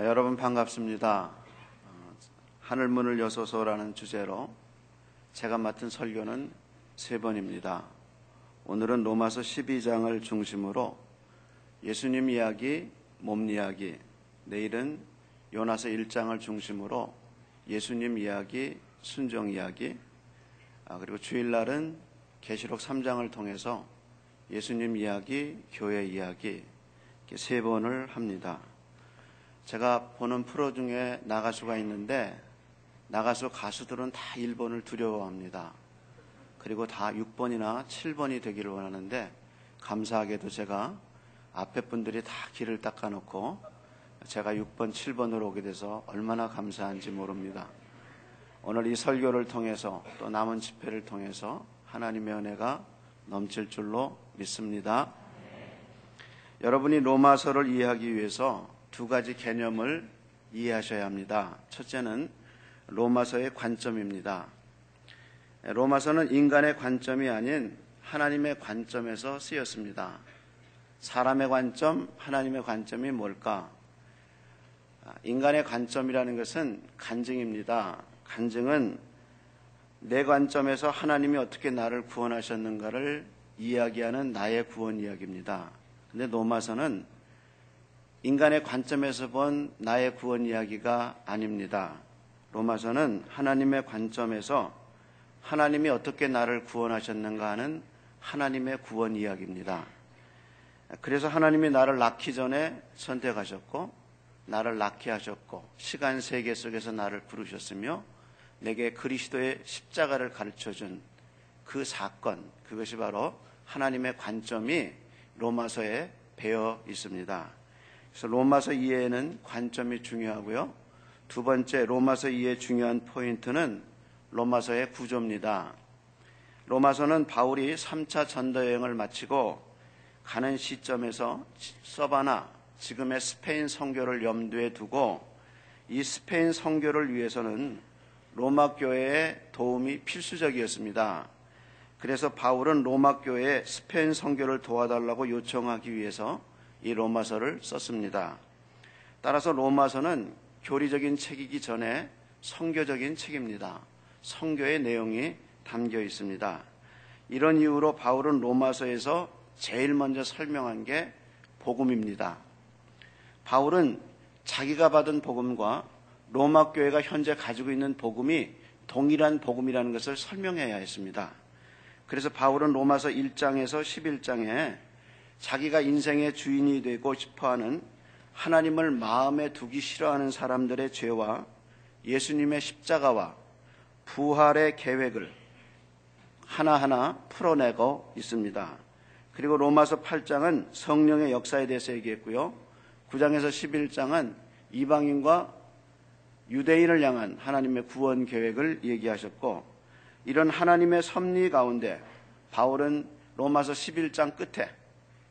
여러분 반갑습니다. 하늘문을 여소서라는 주제로 제가 맡은 설교는 3번입니다. 오늘은 로마서 12장을 중심으로 예수님 이야기, 몸 이야기, 내일은 요나서 1장을 중심으로 예수님 이야기, 순종 이야기, 그리고 주일날은 계시록 3장을 통해서 예수님 이야기, 교회 이야기 이렇게 3번을 합니다. 제가 보는 프로 중에 나가수가 있는데 나가수 가수들은 다 1번을 두려워합니다. 그리고 다 6번이나 7번이 되기를 원하는데 감사하게도 제가 앞에 분들이 다 길을 닦아놓고 제가 6번, 7번으로 오게 돼서 얼마나 감사한지 모릅니다. 오늘 이 설교를 통해서 또 남은 집회를 통해서 하나님의 은혜가 넘칠 줄로 믿습니다. 여러분이 로마서를 이해하기 위해서 두 가지 개념을 이해하셔야 합니다. 첫째는 로마서의 관점입니다. 로마서는 인간의 관점이 아닌 하나님의 관점에서 쓰였습니다. 사람의 관점, 하나님의 관점이 뭘까? 인간의 관점이라는 것은 간증입니다. 간증은 내 관점에서 하나님이 어떻게 나를 구원하셨는가를 이야기하는 나의 구원 이야기입니다. 근데 로마서는 인간의 관점에서 본 나의 구원 이야기가 아닙니다. 로마서는 하나님의 관점에서 하나님이 어떻게 나를 구원하셨는가 하는 하나님의 구원 이야기입니다. 그래서 하나님이 나를 낳기 전에 선택하셨고 나를 낳게 하셨고 시간 세계 속에서 나를 부르셨으며 내게 그리스도의 십자가를 가르쳐준 그 사건, 그것이 바로 하나님의 관점이 로마서에 배어 있습니다. 그래서 로마서 이해에는 관점이 중요하고요. 두 번째, 로마서 이해의 중요한 포인트는 로마서의 구조입니다. 로마서는 바울이 3차 전도여행을 마치고 가는 시점에서 서바나, 지금의 스페인 선교를 염두에 두고 이 스페인 선교를 위해서는 로마 교회의 도움이 필수적이었습니다. 그래서 바울은 로마 교회에 스페인 선교를 도와달라고 요청하기 위해서 이 로마서를 썼습니다. 따라서 로마서는 교리적인 책이기 전에 선교적인 책입니다. 선교의 내용이 담겨 있습니다. 이런 이유로 바울은 로마서에서 제일 먼저 설명한 게 복음입니다. 바울은 자기가 받은 복음과 로마 교회가 현재 가지고 있는 복음이 동일한 복음이라는 것을 설명해야 했습니다. 그래서 바울은 로마서 1장에서 11장에 자기가 인생의 주인이 되고 싶어하는 하나님을 마음에 두기 싫어하는 사람들의 죄와 예수님의 십자가와 부활의 계획을 하나하나 풀어내고 있습니다. 그리고 로마서 8장은 성령의 역사에 대해서 얘기했고요. 9장에서 11장은 이방인과 유대인을 향한 하나님의 구원 계획을 얘기하셨고, 이런 하나님의 섭리 가운데 바울은 로마서 11장 끝에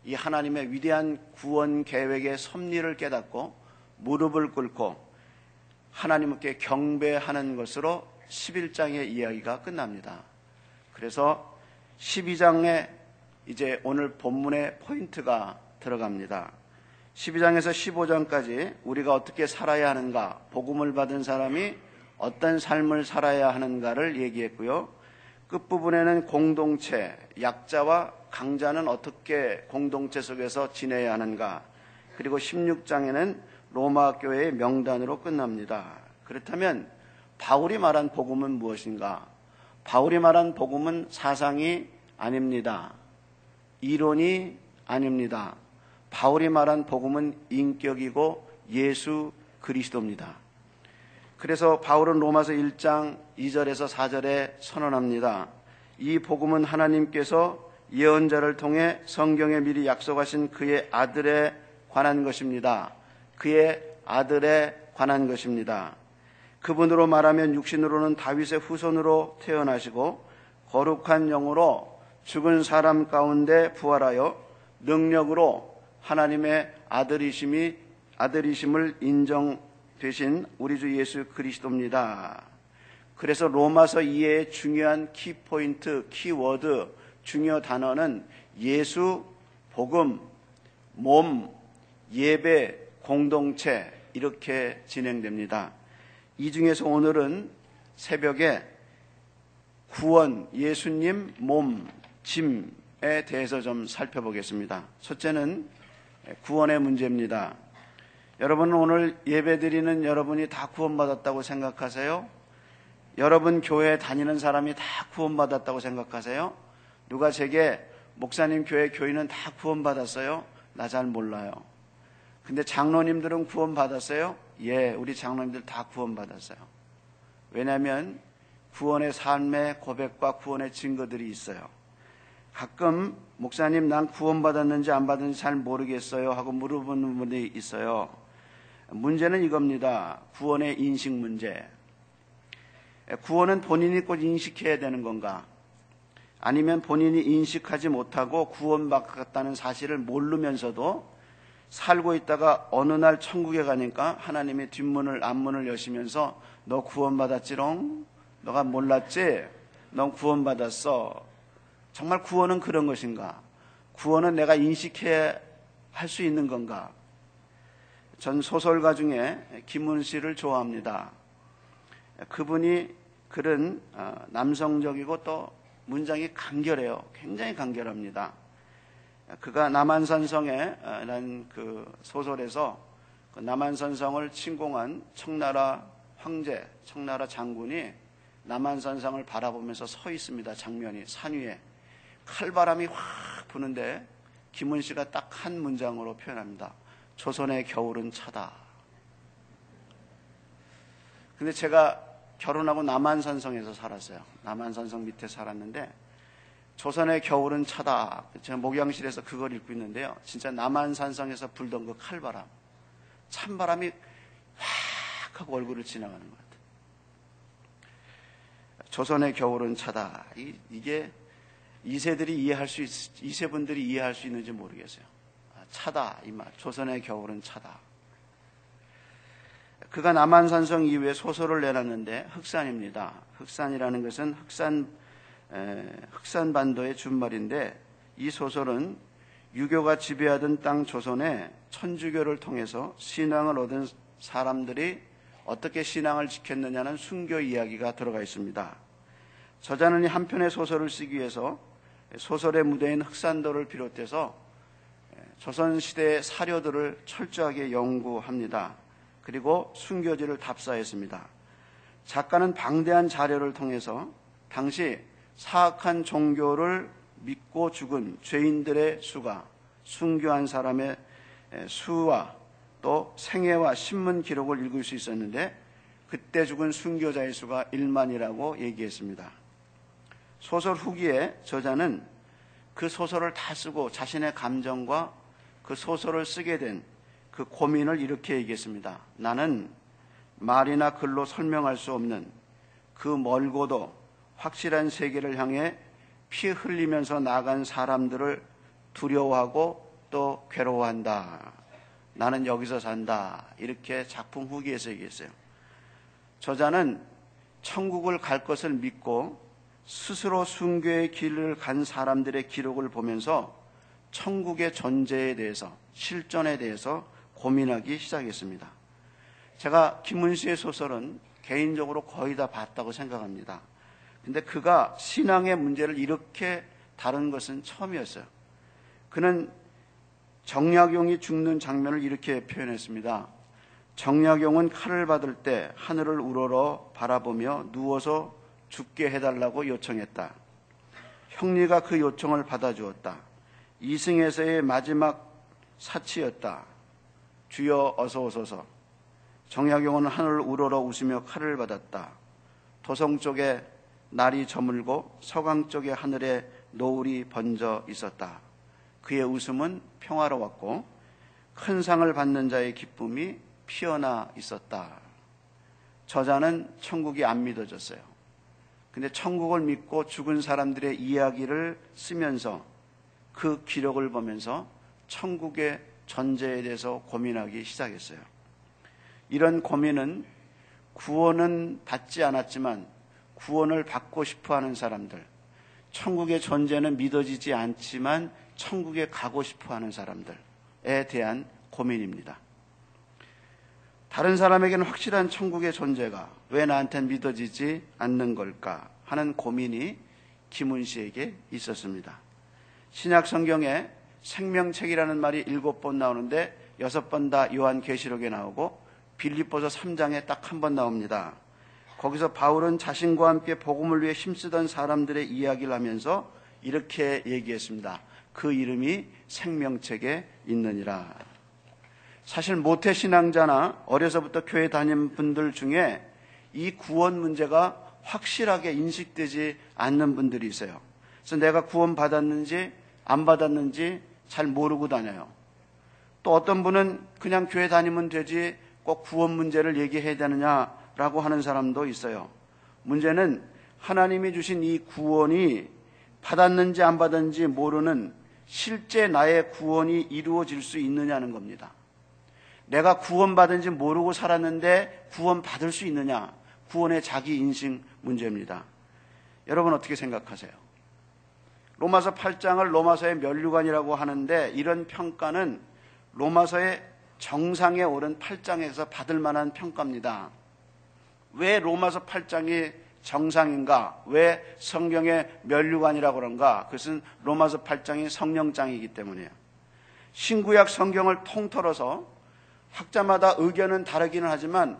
이 하나님의 위대한 구원 계획의 섭리를 깨닫고 무릎을 꿇고 하나님께 경배하는 것으로 11장의 이야기가 끝납니다. 그래서 12장에 이제 오늘 본문의 포인트가 들어갑니다. 12장에서 15장까지 우리가 어떻게 살아야 하는가, 복음을 받은 사람이 어떤 삶을 살아야 하는가를 얘기했고요. 끝부분에는 공동체, 약자와 강자는 어떻게 공동체 속에서 지내야 하는가, 그리고 16장에는 로마 교회의 명단으로 끝납니다. 그렇다면 바울이 말한 복음은 무엇인가? 바울이 말한 복음은 사상이 아닙니다. 이론이 아닙니다. 바울이 말한 복음은 인격이고 예수 그리스도입니다. 그래서 바울은 로마서 1장 2절에서 4절에 선언합니다. 이 복음은 하나님께서 예언자를 통해 성경에 미리 약속하신 그의 아들에 관한 것입니다. 그의 아들에 관한 것입니다. 그분으로 말하면 육신으로는 다윗의 후손으로 태어나시고 거룩한 영으로 죽은 사람 가운데 부활하여 능력으로 하나님의 아들이심을 인정되신 우리 주 예수 그리스도입니다. 그래서 로마서 이해의 중요한 키포인트, 키워드, 중요 단어는 예수, 복음, 몸, 예배, 공동체, 이렇게 진행됩니다. 이 중에서 오늘은 새벽에 구원, 예수님, 몸, 짐에 대해서 좀 살펴보겠습니다. 첫째는 구원의 문제입니다. 여러분은 오늘 예배드리는 여러분이 다 구원받았다고 생각하세요? 여러분 교회에 다니는 사람이 다 구원받았다고 생각하세요? 누가 제게 목사님 교회 교인은 다 구원받았어요? 나 잘 몰라요. 근데 장로님들은 구원받았어요? 예, 우리 장로님들 다 구원받았어요. 왜냐하면 구원의 삶의 고백과 구원의 증거들이 있어요. 가끔 목사님 난 구원받았는지 안 받았는지 잘 모르겠어요 하고 물어보는 분이 있어요. 문제는 이겁니다. 구원의 인식 문제. 구원은 본인이 꼭 인식해야 되는 건가? 아니면 본인이 인식하지 못하고 구원받았다는 사실을 모르면서도 살고 있다가 어느 날 천국에 가니까 하나님이 뒷문을 앞문을 여시면서 너 구원받았지롱? 너가 몰랐지? 넌 구원받았어. 정말 구원은 그런 것인가? 구원은 내가 인식해야 할 수 있는 건가? 전 소설가 중에 김훈 씨를 좋아합니다. 그분이 글은 남성적이고 또 문장이 간결해요. 굉장히 간결합니다. 그가 남한산성에라는 그 소설에서 그 남한산성을 침공한 청나라 황제, 청나라 장군이 남한산성을 바라보면서 서 있습니다. 장면이 산 위에 칼바람이 확 부는데 김은 씨가 딱 한 문장으로 표현합니다. 조선의 겨울은 차다. 근데 제가 결혼하고 남한산성에서 살았어요. 남한산성 밑에 살았는데 조선의 겨울은 차다. 제가 목양실에서 그걸 읽고 있는데요. 진짜 남한산성에서 불던 그 칼바람, 찬바람이 확 하고 얼굴을 지나가는 것 같아요. 조선의 겨울은 차다. 이게 2세들이 이해할 수 2세분들이 이해할 수 있는지 모르겠어요. 차다 이 말. 조선의 겨울은 차다. 그가 남한산성 이후에 소설을 내놨는데 흑산입니다. 흑산이라는 것은 흑산반도의 준말인데 이 소설은 유교가 지배하던 땅 조선에 천주교를 통해서 신앙을 얻은 사람들이 어떻게 신앙을 지켰느냐는 순교 이야기가 들어가 있습니다. 저자는 이 한 편의 소설을 쓰기 위해서 소설의 무대인 흑산도를 비롯해서 조선시대의 사료들을 철저하게 연구합니다. 그리고 순교지를 답사했습니다. 작가는 방대한 자료를 통해서 당시 사악한 종교를 믿고 죽은 죄인들의 수가 순교한 사람의 수와 또 생애와 신문 기록을 읽을 수 있었는데 그때 죽은 순교자의 수가 1만이라고 얘기했습니다. 소설 후기에 저자는 그 소설을 다 쓰고 자신의 감정과 그 소설을 쓰게 된 그 고민을 이렇게 얘기했습니다. 나는 말이나 글로 설명할 수 없는 그 멀고도 확실한 세계를 향해 피 흘리면서 나간 사람들을 두려워하고 또 괴로워한다. 나는 여기서 산다. 이렇게 작품 후기에서 얘기했어요. 저자는 천국을 갈 것을 믿고 스스로 순교의 길을 간 사람들의 기록을 보면서 천국의 존재에 대해서 실존에 대해서 고민하기 시작했습니다. 제가 김은 씨의 소설은 개인적으로 거의 다 봤다고 생각합니다. 근데 그가 신앙의 문제를 이렇게 다룬 것은 처음이었어요. 그는 정약용이 죽는 장면을 이렇게 표현했습니다. 정약용은 칼을 받을 때 하늘을 우러러 바라보며 누워서 죽게 해달라고 요청했다. 형리가 그 요청을 받아주었다. 이승에서의 마지막 사치였다. 주여 어서 오소서. 정약용은 하늘을 우러러 웃으며 칼을 받았다. 도성 쪽에 날이 저물고 서강 쪽에 하늘에 노을이 번져 있었다. 그의 웃음은 평화로웠고 큰 상을 받는 자의 기쁨이 피어나 있었다. 저자는 천국이 안 믿어졌어요. 근데 천국을 믿고 죽은 사람들의 이야기를 쓰면서 그 기록을 보면서 천국의 존재에 대해서 고민하기 시작했어요. 이런 고민은 구원은 받지 않았지만 구원을 받고 싶어하는 사람들, 천국의 존재는 믿어지지 않지만 천국에 가고 싶어하는 사람들에 대한 고민입니다. 다른 사람에게는 확실한 천국의 존재가 왜 나한테는 믿어지지 않는 걸까 하는 고민이 김훈 씨에게 있었습니다. 신약 성경에 생명책이라는 말이 7번 나오는데 6번 다 요한계시록에 나오고 빌립보서 3장에 딱 1번 나옵니다. 거기서 바울은 자신과 함께 복음을 위해 힘쓰던 사람들의 이야기를 하면서 이렇게 얘기했습니다. 그 이름이 생명책에 있느니라. 사실 모태 신앙자나 어려서부터 교회 다닌 분들 중에 이 구원 문제가 확실하게 인식되지 않는 분들이 있어요. 그래서 내가 구원 받았는지 안 받았는지 잘 모르고 다녀요. 또 어떤 분은 그냥 교회 다니면 되지 꼭 구원 문제를 얘기해야 되느냐라고 하는 사람도 있어요. 문제는 하나님이 주신 이 구원이 받았는지 안 받았는지 모르는 실제 나의 구원이 이루어질 수 있느냐는 겁니다. 내가 구원받은지 모르고 살았는데 구원받을 수 있느냐, 구원의 자기 인식 문제입니다. 여러분 어떻게 생각하세요? 로마서 8장을 로마서의 면류관이라고 하는데 이런 평가는 로마서의 정상에 오른 8장에서 받을 만한 평가입니다. 왜 로마서 8장이 정상인가? 왜 성경의 면류관이라고 그런가? 그것은 로마서 8장이 성령장이기 때문이에요. 신구약 성경을 통틀어서 학자마다 의견은 다르기는 하지만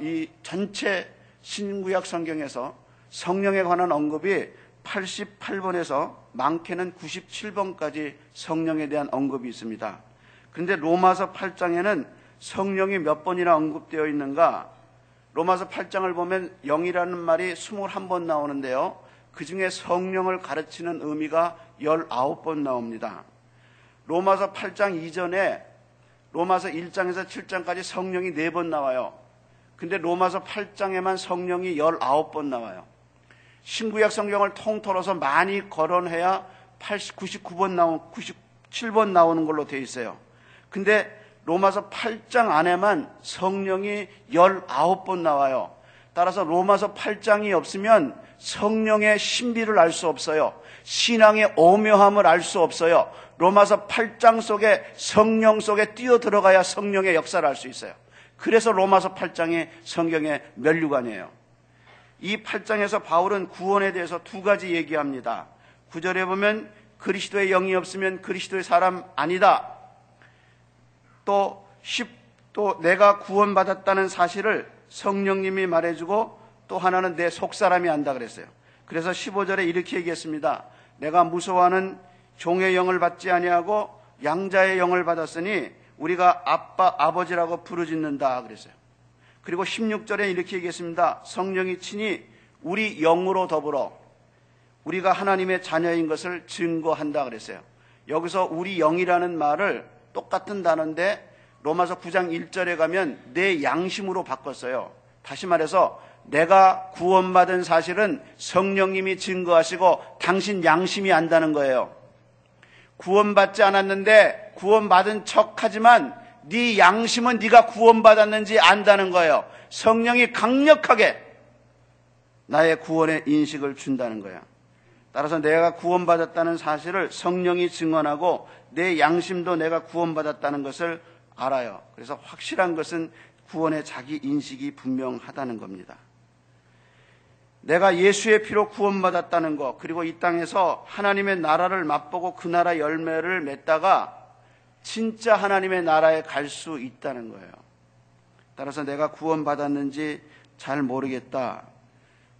이 전체 신구약 성경에서 성령에 관한 언급이 88번에서 많게는 97번까지 성령에 대한 언급이 있습니다. 그런데 로마서 8장에는 성령이 몇 번이나 언급되어 있는가? 로마서 8장을 보면 영이라는 말이 21번 나오는데요. 그 중에 성령을 가르치는 의미가 19번 나옵니다. 로마서 8장 이전에 로마서 1장에서 7장까지 성령이 4번 나와요. 근데 로마서 8장에만 성령이 19번 나와요. 신구약 성경을 통틀어서 많이 거론해야 97번 나오는 걸로 되어 있어요. 근데 로마서 8장 안에만 성령이 19번 나와요. 따라서 로마서 8장이 없으면 성령의 신비를 알 수 없어요. 신앙의 오묘함을 알 수 없어요. 로마서 8장 속에 성령 속에 뛰어들어가야 성령의 역사를 알 수 있어요. 그래서 로마서 8장이 성경의 면류관이에요. 이 8장에서 바울은 구원에 대해서 두 가지 얘기합니다. 9절에 보면 그리스도의 영이 없으면 그리스도의 사람 아니다. 또 내가 구원받았다는 사실을 성령님이 말해주고 또 하나는 내 속사람이 안다 그랬어요. 그래서 15절에 이렇게 얘기했습니다. 내가 무서워하는 종의 영을 받지 아니하고 양자의 영을 받았으니 우리가 아빠, 아버지라고 부르짖는다 그랬어요. 그리고 16절에 이렇게 얘기했습니다. 성령이 친히 우리 영으로 더불어 우리가 하나님의 자녀인 것을 증거한다 그랬어요. 여기서 우리 영이라는 말을 똑같은 단어인데 로마서 9장 1절에 가면 내 양심으로 바꿨어요. 다시 말해서 내가 구원받은 사실은 성령님이 증거하시고 당신 양심이 안다는 거예요. 구원받지 않았는데 구원받은 척하지만 네 양심은 네가 구원받았는지 안다는 거예요. 성령이 강력하게 나의 구원의 인식을 준다는 거야. 따라서 내가 구원받았다는 사실을 성령이 증언하고 내 양심도 내가 구원받았다는 것을 알아요. 그래서 확실한 것은 구원의 자기 인식이 분명하다는 겁니다. 내가 예수의 피로 구원받았다는 것, 그리고 이 땅에서 하나님의 나라를 맛보고 그 나라 열매를 맺다가 진짜 하나님의 나라에 갈 수 있다는 거예요. 따라서 내가 구원받았는지 잘 모르겠다.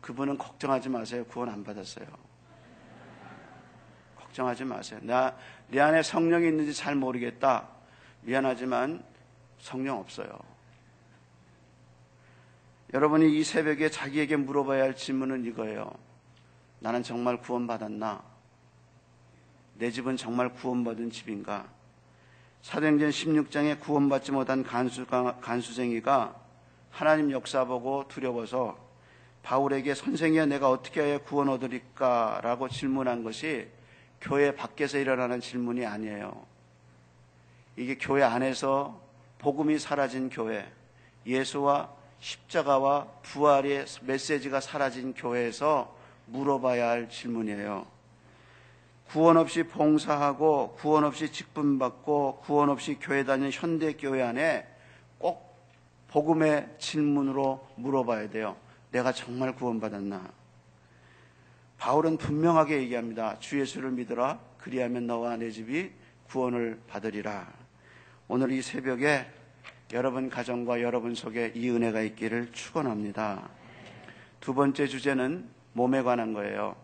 그분은 걱정하지 마세요. 구원 안 받았어요. 걱정하지 마세요. 내 안에 성령이 있는지 잘 모르겠다. 미안하지만 성령 없어요. 여러분이 이 새벽에 자기에게 물어봐야 할 질문은 이거예요. 나는 정말 구원받았나? 내 집은 정말 구원받은 집인가? 사도행전 16장에 구원받지 못한 간수쟁이가 하나님 역사 보고 두려워서 바울에게 선생이여 내가 어떻게 해야 구원 얻으리까? 라고 질문한 것이 교회 밖에서 일어나는 질문이 아니에요. 이게 교회 안에서 복음이 사라진 교회, 예수와 십자가와 부활의 메시지가 사라진 교회에서 물어봐야 할 질문이에요. 구원 없이 봉사하고 구원 없이 직분받고 구원 없이 교회 다니는 현대교회 안에 꼭 복음의 질문으로 물어봐야 돼요. 내가 정말 구원받았나? 바울은 분명하게 얘기합니다. 주 예수를 믿어라. 그리하면 너와 내 집이 구원을 받으리라. 오늘 이 새벽에 여러분 가정과 여러분 속에 이 은혜가 있기를 축원합니다. 두 번째 주제는 몸에 관한 거예요.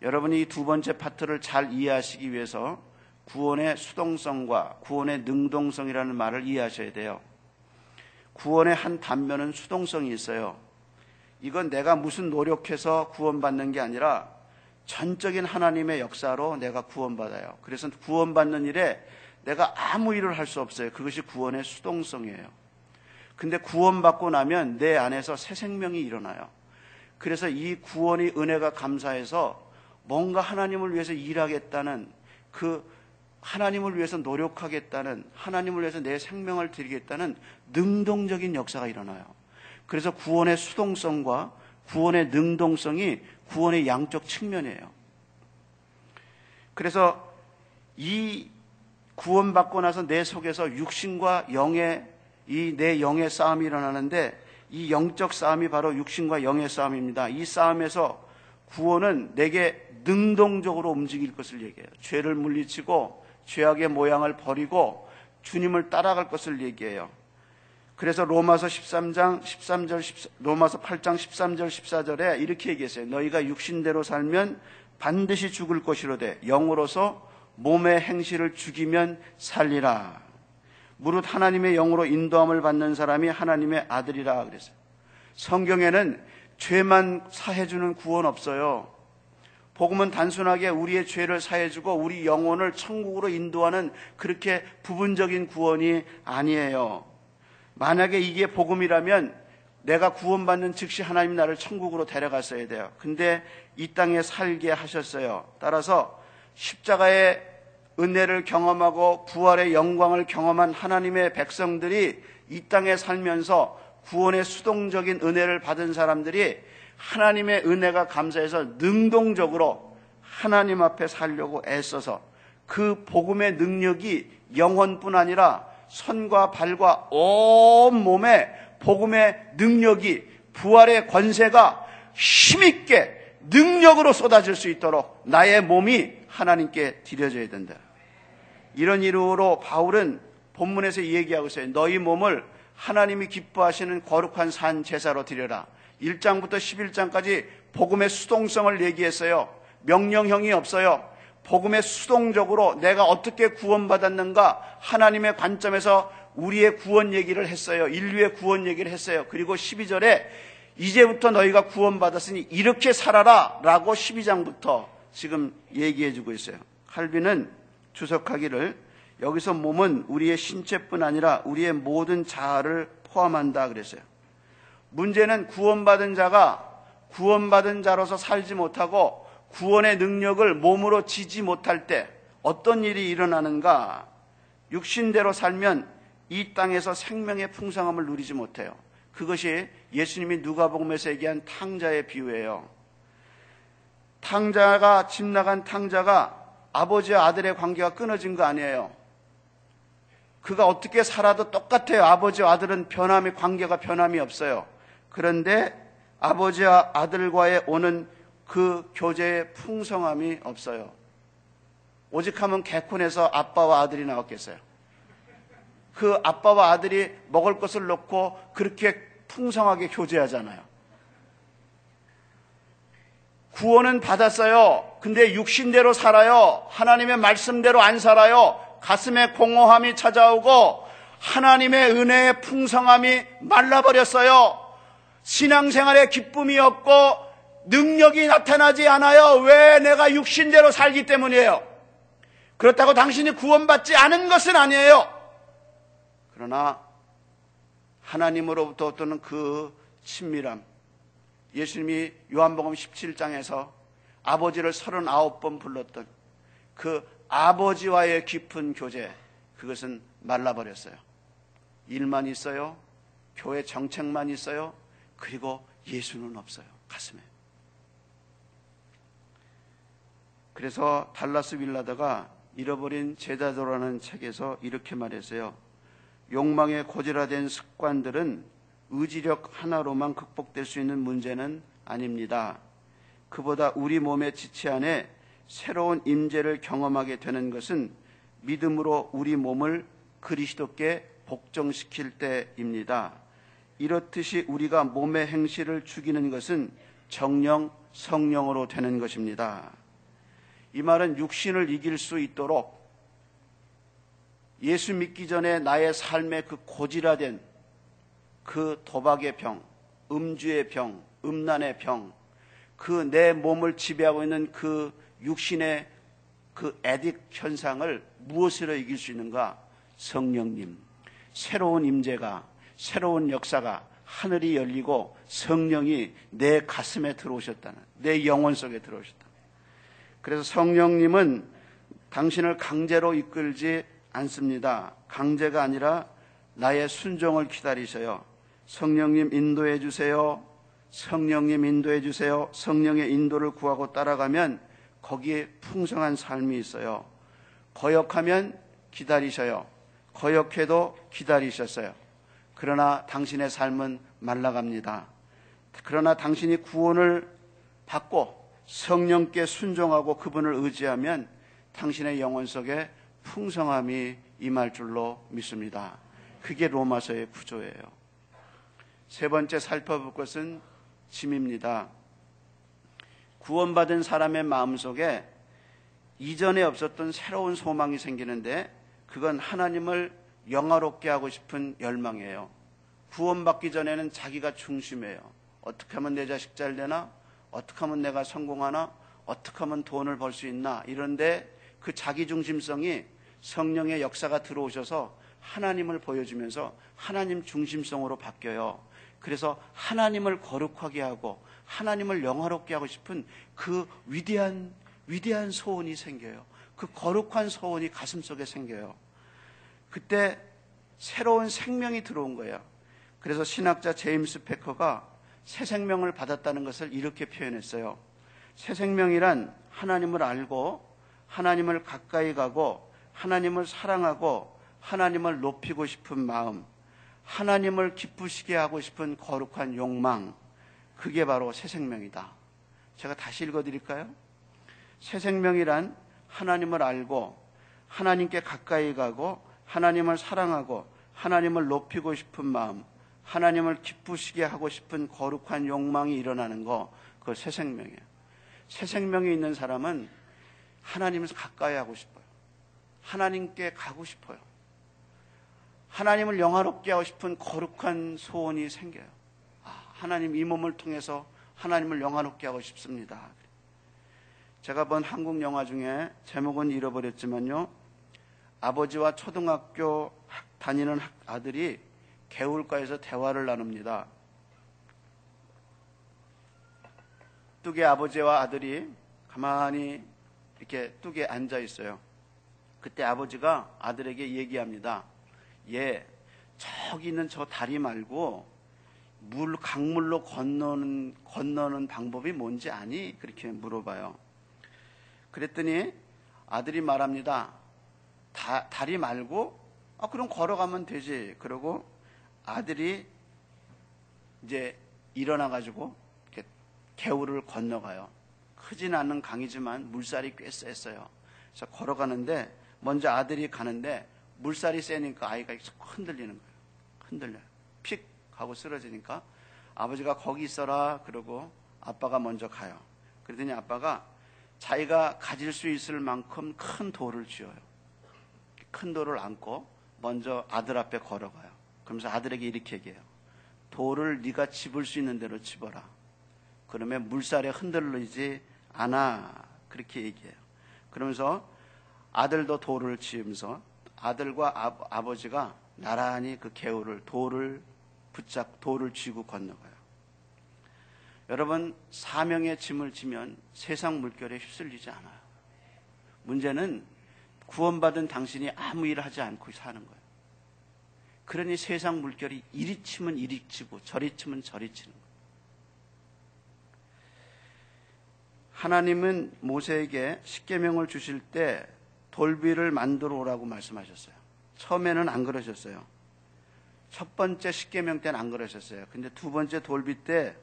여러분이 이 두 번째 파트를 잘 이해하시기 위해서 구원의 수동성과 구원의 능동성이라는 말을 이해하셔야 돼요. 구원의 한 단면은 수동성이 있어요. 이건 내가 무슨 노력해서 구원받는 게 아니라 전적인 하나님의 역사로 내가 구원받아요. 그래서 구원받는 일에 내가 아무 일을 할 수 없어요. 그것이 구원의 수동성이에요. 근데 구원받고 나면 내 안에서 새 생명이 일어나요. 그래서 이 구원의 은혜가 감사해서 뭔가 하나님을 위해서 일하겠다는, 그 하나님을 위해서 노력하겠다는, 하나님을 위해서 내 생명을 드리겠다는 능동적인 역사가 일어나요. 그래서 구원의 수동성과 구원의 능동성이 구원의 양적 측면이에요. 그래서 이 구원받고 나서 내 속에서 육신과 영의, 이 내 영의 싸움이 일어나는데, 이 영적 싸움이 바로 육신과 영의 싸움입니다. 이 싸움에서 구원은 내게 능동적으로 움직일 것을 얘기해요. 죄를 물리치고 죄악의 모양을 버리고 주님을 따라갈 것을 얘기해요. 그래서 로마서 8장 13절 14절에 이렇게 얘기했어요. 너희가 육신대로 살면 반드시 죽을 것이로되 영으로서 몸의 행실을 죽이면 살리라. 무릇 하나님의 영으로 인도함을 받는 사람이 하나님의 아들이라 그랬어요. 성경에는 죄만 사해주는 구원 없어요. 복음은 단순하게 우리의 죄를 사해주고 우리 영혼을 천국으로 인도하는 그렇게 부분적인 구원이 아니에요. 만약에 이게 복음이라면 내가 구원받는 즉시 하나님 나를 천국으로 데려갔어야 돼요. 근데 이 땅에 살게 하셨어요. 따라서 십자가의 은혜를 경험하고 부활의 영광을 경험한 하나님의 백성들이 이 땅에 살면서 구원의 수동적인 은혜를 받은 사람들이 하나님의 은혜가 감사해서 능동적으로 하나님 앞에 살려고 애써서, 그 복음의 능력이 영혼뿐 아니라 손과 발과 온몸에 복음의 능력이, 부활의 권세가 힘있게 능력으로 쏟아질 수 있도록 나의 몸이 하나님께 드려져야 된다. 이런 이유로 바울은 본문에서 얘기하고 있어요. 너희 몸을 하나님이 기뻐하시는 거룩한 산 제사로 드려라. 1장부터 11장까지 복음의 수동성을 얘기했어요. 명령형이 없어요. 복음의 수동적으로 내가 어떻게 구원받았는가 하나님의 관점에서 우리의 구원 얘기를 했어요. 인류의 구원 얘기를 했어요. 그리고 12절에 이제부터 너희가 구원받았으니 이렇게 살아라 라고 12장부터 지금 얘기해주고 있어요. 칼빈은 주석하기를 여기서 몸은 우리의 신체뿐 아니라 우리의 모든 자아를 포함한다 그랬어요. 문제는 구원받은 자가 구원받은 자로서 살지 못하고 구원의 능력을 몸으로 지지 못할 때 어떤 일이 일어나는가? 육신대로 살면 이 땅에서 생명의 풍성함을 누리지 못해요. 그것이 예수님이 누가복음에서 얘기한 탕자의 비유예요. 탕자가, 집 나간 탕자가 아버지와 아들의 관계가 끊어진 거 아니에요. 그가 어떻게 살아도 똑같아요. 아버지와 아들은 변함이, 관계가 변함이 없어요. 그런데 아버지와 아들과의 오는 그 교제의 풍성함이 없어요. 오직 하면 개콘에서 아빠와 아들이 나왔겠어요. 그 아빠와 아들이 먹을 것을 놓고 그렇게 풍성하게 교제하잖아요. 구원은 받았어요. 근데 육신대로 살아요. 하나님의 말씀대로 안 살아요. 가슴에 공허함이 찾아오고 하나님의 은혜의 풍성함이 말라버렸어요. 신앙생활에 기쁨이 없고 능력이 나타나지 않아요. 왜? 내가 육신대로 살기 때문이에요. 그렇다고 당신이 구원받지 않은 것은 아니에요. 그러나 하나님으로부터 얻는 그 친밀함, 예수님이 요한복음 17장에서 아버지를 39번 불렀던 그 아버지와의 깊은 교제, 그것은 말라버렸어요. 일만 있어요. 교회 정책만 있어요. 그리고 예수는 없어요. 가슴에. 그래서 달라스 윌라더가 잃어버린 제자도라는 책에서 이렇게 말했어요. 욕망에 고질화된 습관들은 의지력 하나로만 극복될 수 있는 문제는 아닙니다. 그보다 우리 몸의 지체 안에 새로운 임재를 경험하게 되는 것은 믿음으로 우리 몸을 그리스도께 복종시킬 때입니다. 이렇듯이 우리가 몸의 행실을 죽이는 것은 정령, 성령으로 되는 것입니다. 이 말은 육신을 이길 수 있도록 예수 믿기 전에 나의 삶의 그 고질화된 그 도박의 병, 음주의 병, 음란의 병, 그 내 몸을 지배하고 있는 그 육신의 그 에딕 현상을 무엇으로 이길 수 있는가? 성령님, 새로운 임재가, 새로운 역사가, 하늘이 열리고 성령이 내 가슴에 들어오셨다는, 내 영혼 속에 들어오셨다는. 그래서 성령님은 당신을 강제로 이끌지 않습니다. 강제가 아니라 나의 순종을 기다리셔요. 성령님 인도해 주세요. 성령님 인도해 주세요. 성령의 인도를 구하고 따라가면 거기에 풍성한 삶이 있어요. 거역하면 기다리셔요. 거역해도 기다리셨어요. 그러나 당신의 삶은 말라갑니다. 그러나 당신이 구원을 받고 성령께 순종하고 그분을 의지하면 당신의 영혼 속에 풍성함이 임할 줄로 믿습니다. 그게 로마서의 구조예요. 세 번째 살펴볼 것은 짐입니다. 구원받은 사람의 마음속에 이전에 없었던 새로운 소망이 생기는데 그건 하나님을 영화롭게 하고 싶은 열망이에요. 구원받기 전에는 자기가 중심이에요. 어떻게 하면 내 자식 잘 되나? 어떻게 하면 내가 성공하나? 어떻게 하면 돈을 벌 수 있나? 이런데 그 자기중심성이 성령의 역사가 들어오셔서 하나님을 보여주면서 하나님 중심성으로 바뀌어요. 그래서 하나님을 거룩하게 하고 하나님을 영화롭게 하고 싶은 그 위대한 소원이 생겨요. 그 거룩한 소원이 가슴속에 생겨요. 그때 새로운 생명이 들어온 거예요. 그래서 신학자 제임스 패커가 새 생명을 받았다는 것을 이렇게 표현했어요. 새 생명이란 하나님을 알고 하나님을 가까이 가고 하나님을 사랑하고 하나님을 높이고 싶은 마음, 하나님을 기쁘시게 하고 싶은 거룩한 욕망, 그게 바로 새 생명이다. 제가 다시 읽어드릴까요? 새 생명이란 하나님을 알고 하나님께 가까이 가고 하나님을 사랑하고 하나님을 높이고 싶은 마음, 하나님을 기쁘시게 하고 싶은 거룩한 욕망이 일어나는 거, 그거 새 생명이에요. 새 생명이 있는 사람은 하나님을 가까이 하고 싶어요. 하나님께 가고 싶어요. 하나님을 영화롭게 하고 싶은 거룩한 소원이 생겨요. 하나님 이 몸을 통해서 하나님을 영화롭게 하고 싶습니다. 제가 본 한국 영화 중에 제목은 잃어버렸지만요, 아버지와 초등학교 다니는 아들이 개울가에서 대화를 나눕니다. 뚝의 아버지와 아들이 가만히 이렇게 뚝에 앉아 있어요. 그때 아버지가 아들에게 얘기합니다. 얘, 저기 있는 저 다리 말고 강물로 건너는 방법이 뭔지 아니? 그렇게 물어봐요. 그랬더니 아들이 말합니다. 다리 말고? 아, 그럼 걸어가면 되지. 그러고 아들이 이제 일어나가지고 이렇게 개울을 건너가요. 크진 않은 강이지만 물살이 꽤 셌어요. 그래서 걸어가는데 먼저 아들이 가는데 물살이 세니까 아이가 흔들리는 거예요. 흔들려요. 픽 하고 쓰러지니까 아버지가 거기 있어라 그러고 아빠가 먼저 가요. 그러더니 아빠가 자기가 가질 수 있을 만큼 큰 돌을 쥐어요. 큰 돌을 안고 먼저 아들 앞에 걸어가요. 그러면서 아들에게 이렇게 얘기해요. 돌을 네가 집을 수 있는 대로 집어라. 그러면 물살에 흔들리지 않아. 그렇게 얘기해요. 그러면서 아들도 돌을 쥐면서 아들과 아버지가 나란히 그 개울을 돌을 쥐고 건너가요. 여러분, 사명의 짐을 지면 세상 물결에 휩쓸리지 않아요. 문제는 구원받은 당신이 아무 일을 하지 않고 사는 거예요. 그러니 세상 물결이 이리 치면 이리 치고 저리 치면 저리 치는 거예요. 하나님은 모세에게 십계명을 주실 때 돌비를 만들어 오라고 말씀하셨어요. 처음에는 안 그러셨어요. 첫 번째 십계명 때는 안 그러셨어요. 근데 두 번째 돌비 때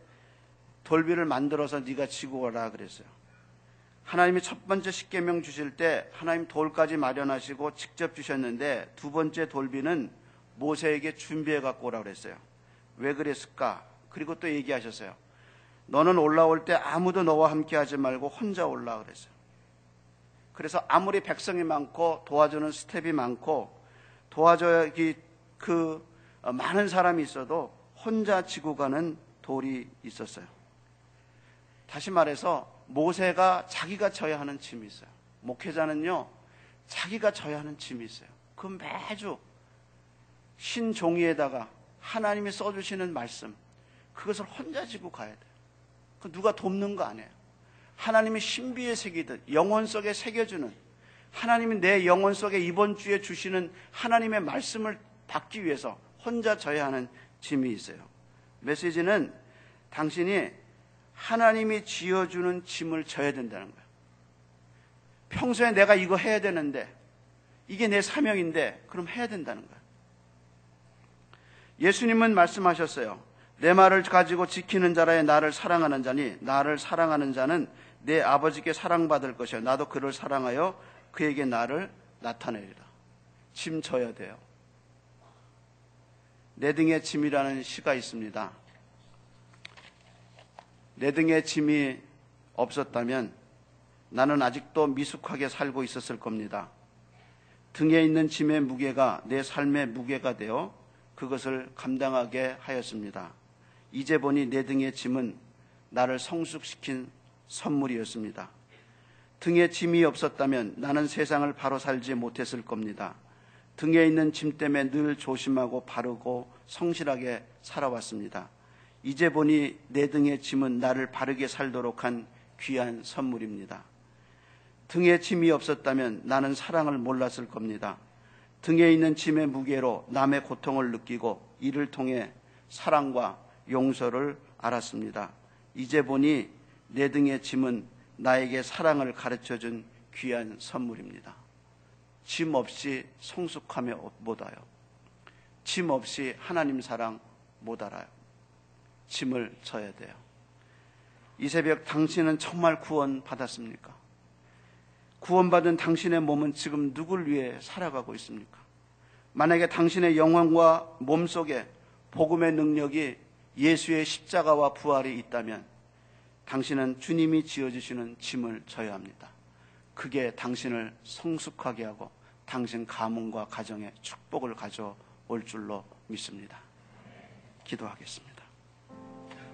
돌비를 만들어서 네가 치고 오라 그랬어요. 하나님이 첫 번째 십계명 주실 때 하나님 돌까지 마련하시고 직접 주셨는데 두 번째 돌비는 모세에게 준비해 갖고 오라 그랬어요. 왜 그랬을까? 그리고 또 얘기하셨어요. 너는 올라올 때 아무도 너와 함께 하지 말고 혼자 올라 그랬어요. 그래서 아무리 백성이 많고 도와주는 스텝이 많고 도와줘야 그 많은 사람이 있어도 혼자 지고 가는 돌이 있었어요. 다시 말해서 모세가 자기가 져야 하는 짐이 있어요. 목회자는요 자기가 져야 하는 짐이 있어요. 그 매주 흰 종이에다가 하나님이 써주시는 말씀 그것을 혼자 지고 가야 돼요. 그 누가 돕는 거 아니에요. 하나님이 신비에 새기듯 영혼 속에 새겨주는 하나님이 내 영혼 속에 이번 주에 주시는 하나님의 말씀을 받기 위해서 혼자 져야 하는 짐이 있어요. 메시지는 당신이 하나님이 지어주는 짐을 져야 된다는 거예요. 평소에 내가 이거 해야 되는데 이게 내 사명인데 그럼 해야 된다는 거예요. 예수님은 말씀하셨어요. 내 말을 가지고 지키는 자라에 나를 사랑하는 자니 나를 사랑하는 자는 내 아버지께 사랑받을 것이요 나도 그를 사랑하여 그에게 나를 나타내리라. 짐 져야 돼요. 내 등의 짐이라는 시가 있습니다. 내 등의 짐이 없었다면 나는 아직도 미숙하게 살고 있었을 겁니다. 등에 있는 짐의 무게가 내 삶의 무게가 되어 그것을 감당하게 하였습니다. 이제 보니 내 등의 짐은 나를 성숙시킨 선물이었습니다. 등에 짐이 없었다면 나는 세상을 바로 살지 못했을 겁니다. 등에 있는 짐 때문에 늘 조심하고 바르고 성실하게 살아왔습니다. 이제 보니 내 등의 짐은 나를 바르게 살도록 한 귀한 선물입니다. 등에 짐이 없었다면 나는 사랑을 몰랐을 겁니다. 등에 있는 짐의 무게로 남의 고통을 느끼고 이를 통해 사랑과 용서를 알았습니다. 이제 보니 내 등의 짐은 나에게 사랑을 가르쳐준 귀한 선물입니다. 짐 없이 성숙함에 못 와요. 짐 없이 하나님 사랑 못 알아요. 짐을 져야 돼요. 이 새벽 당신은 정말 구원 받았습니까? 구원받은 당신의 몸은 지금 누굴 위해 살아가고 있습니까? 만약에 당신의 영혼과 몸 속에 복음의 능력이 예수의 십자가와 부활이 있다면 당신은 주님이 지어주시는 짐을 져야 합니다. 그게 당신을 성숙하게 하고 당신 가문과 가정에 축복을 가져올 줄로 믿습니다. 기도하겠습니다.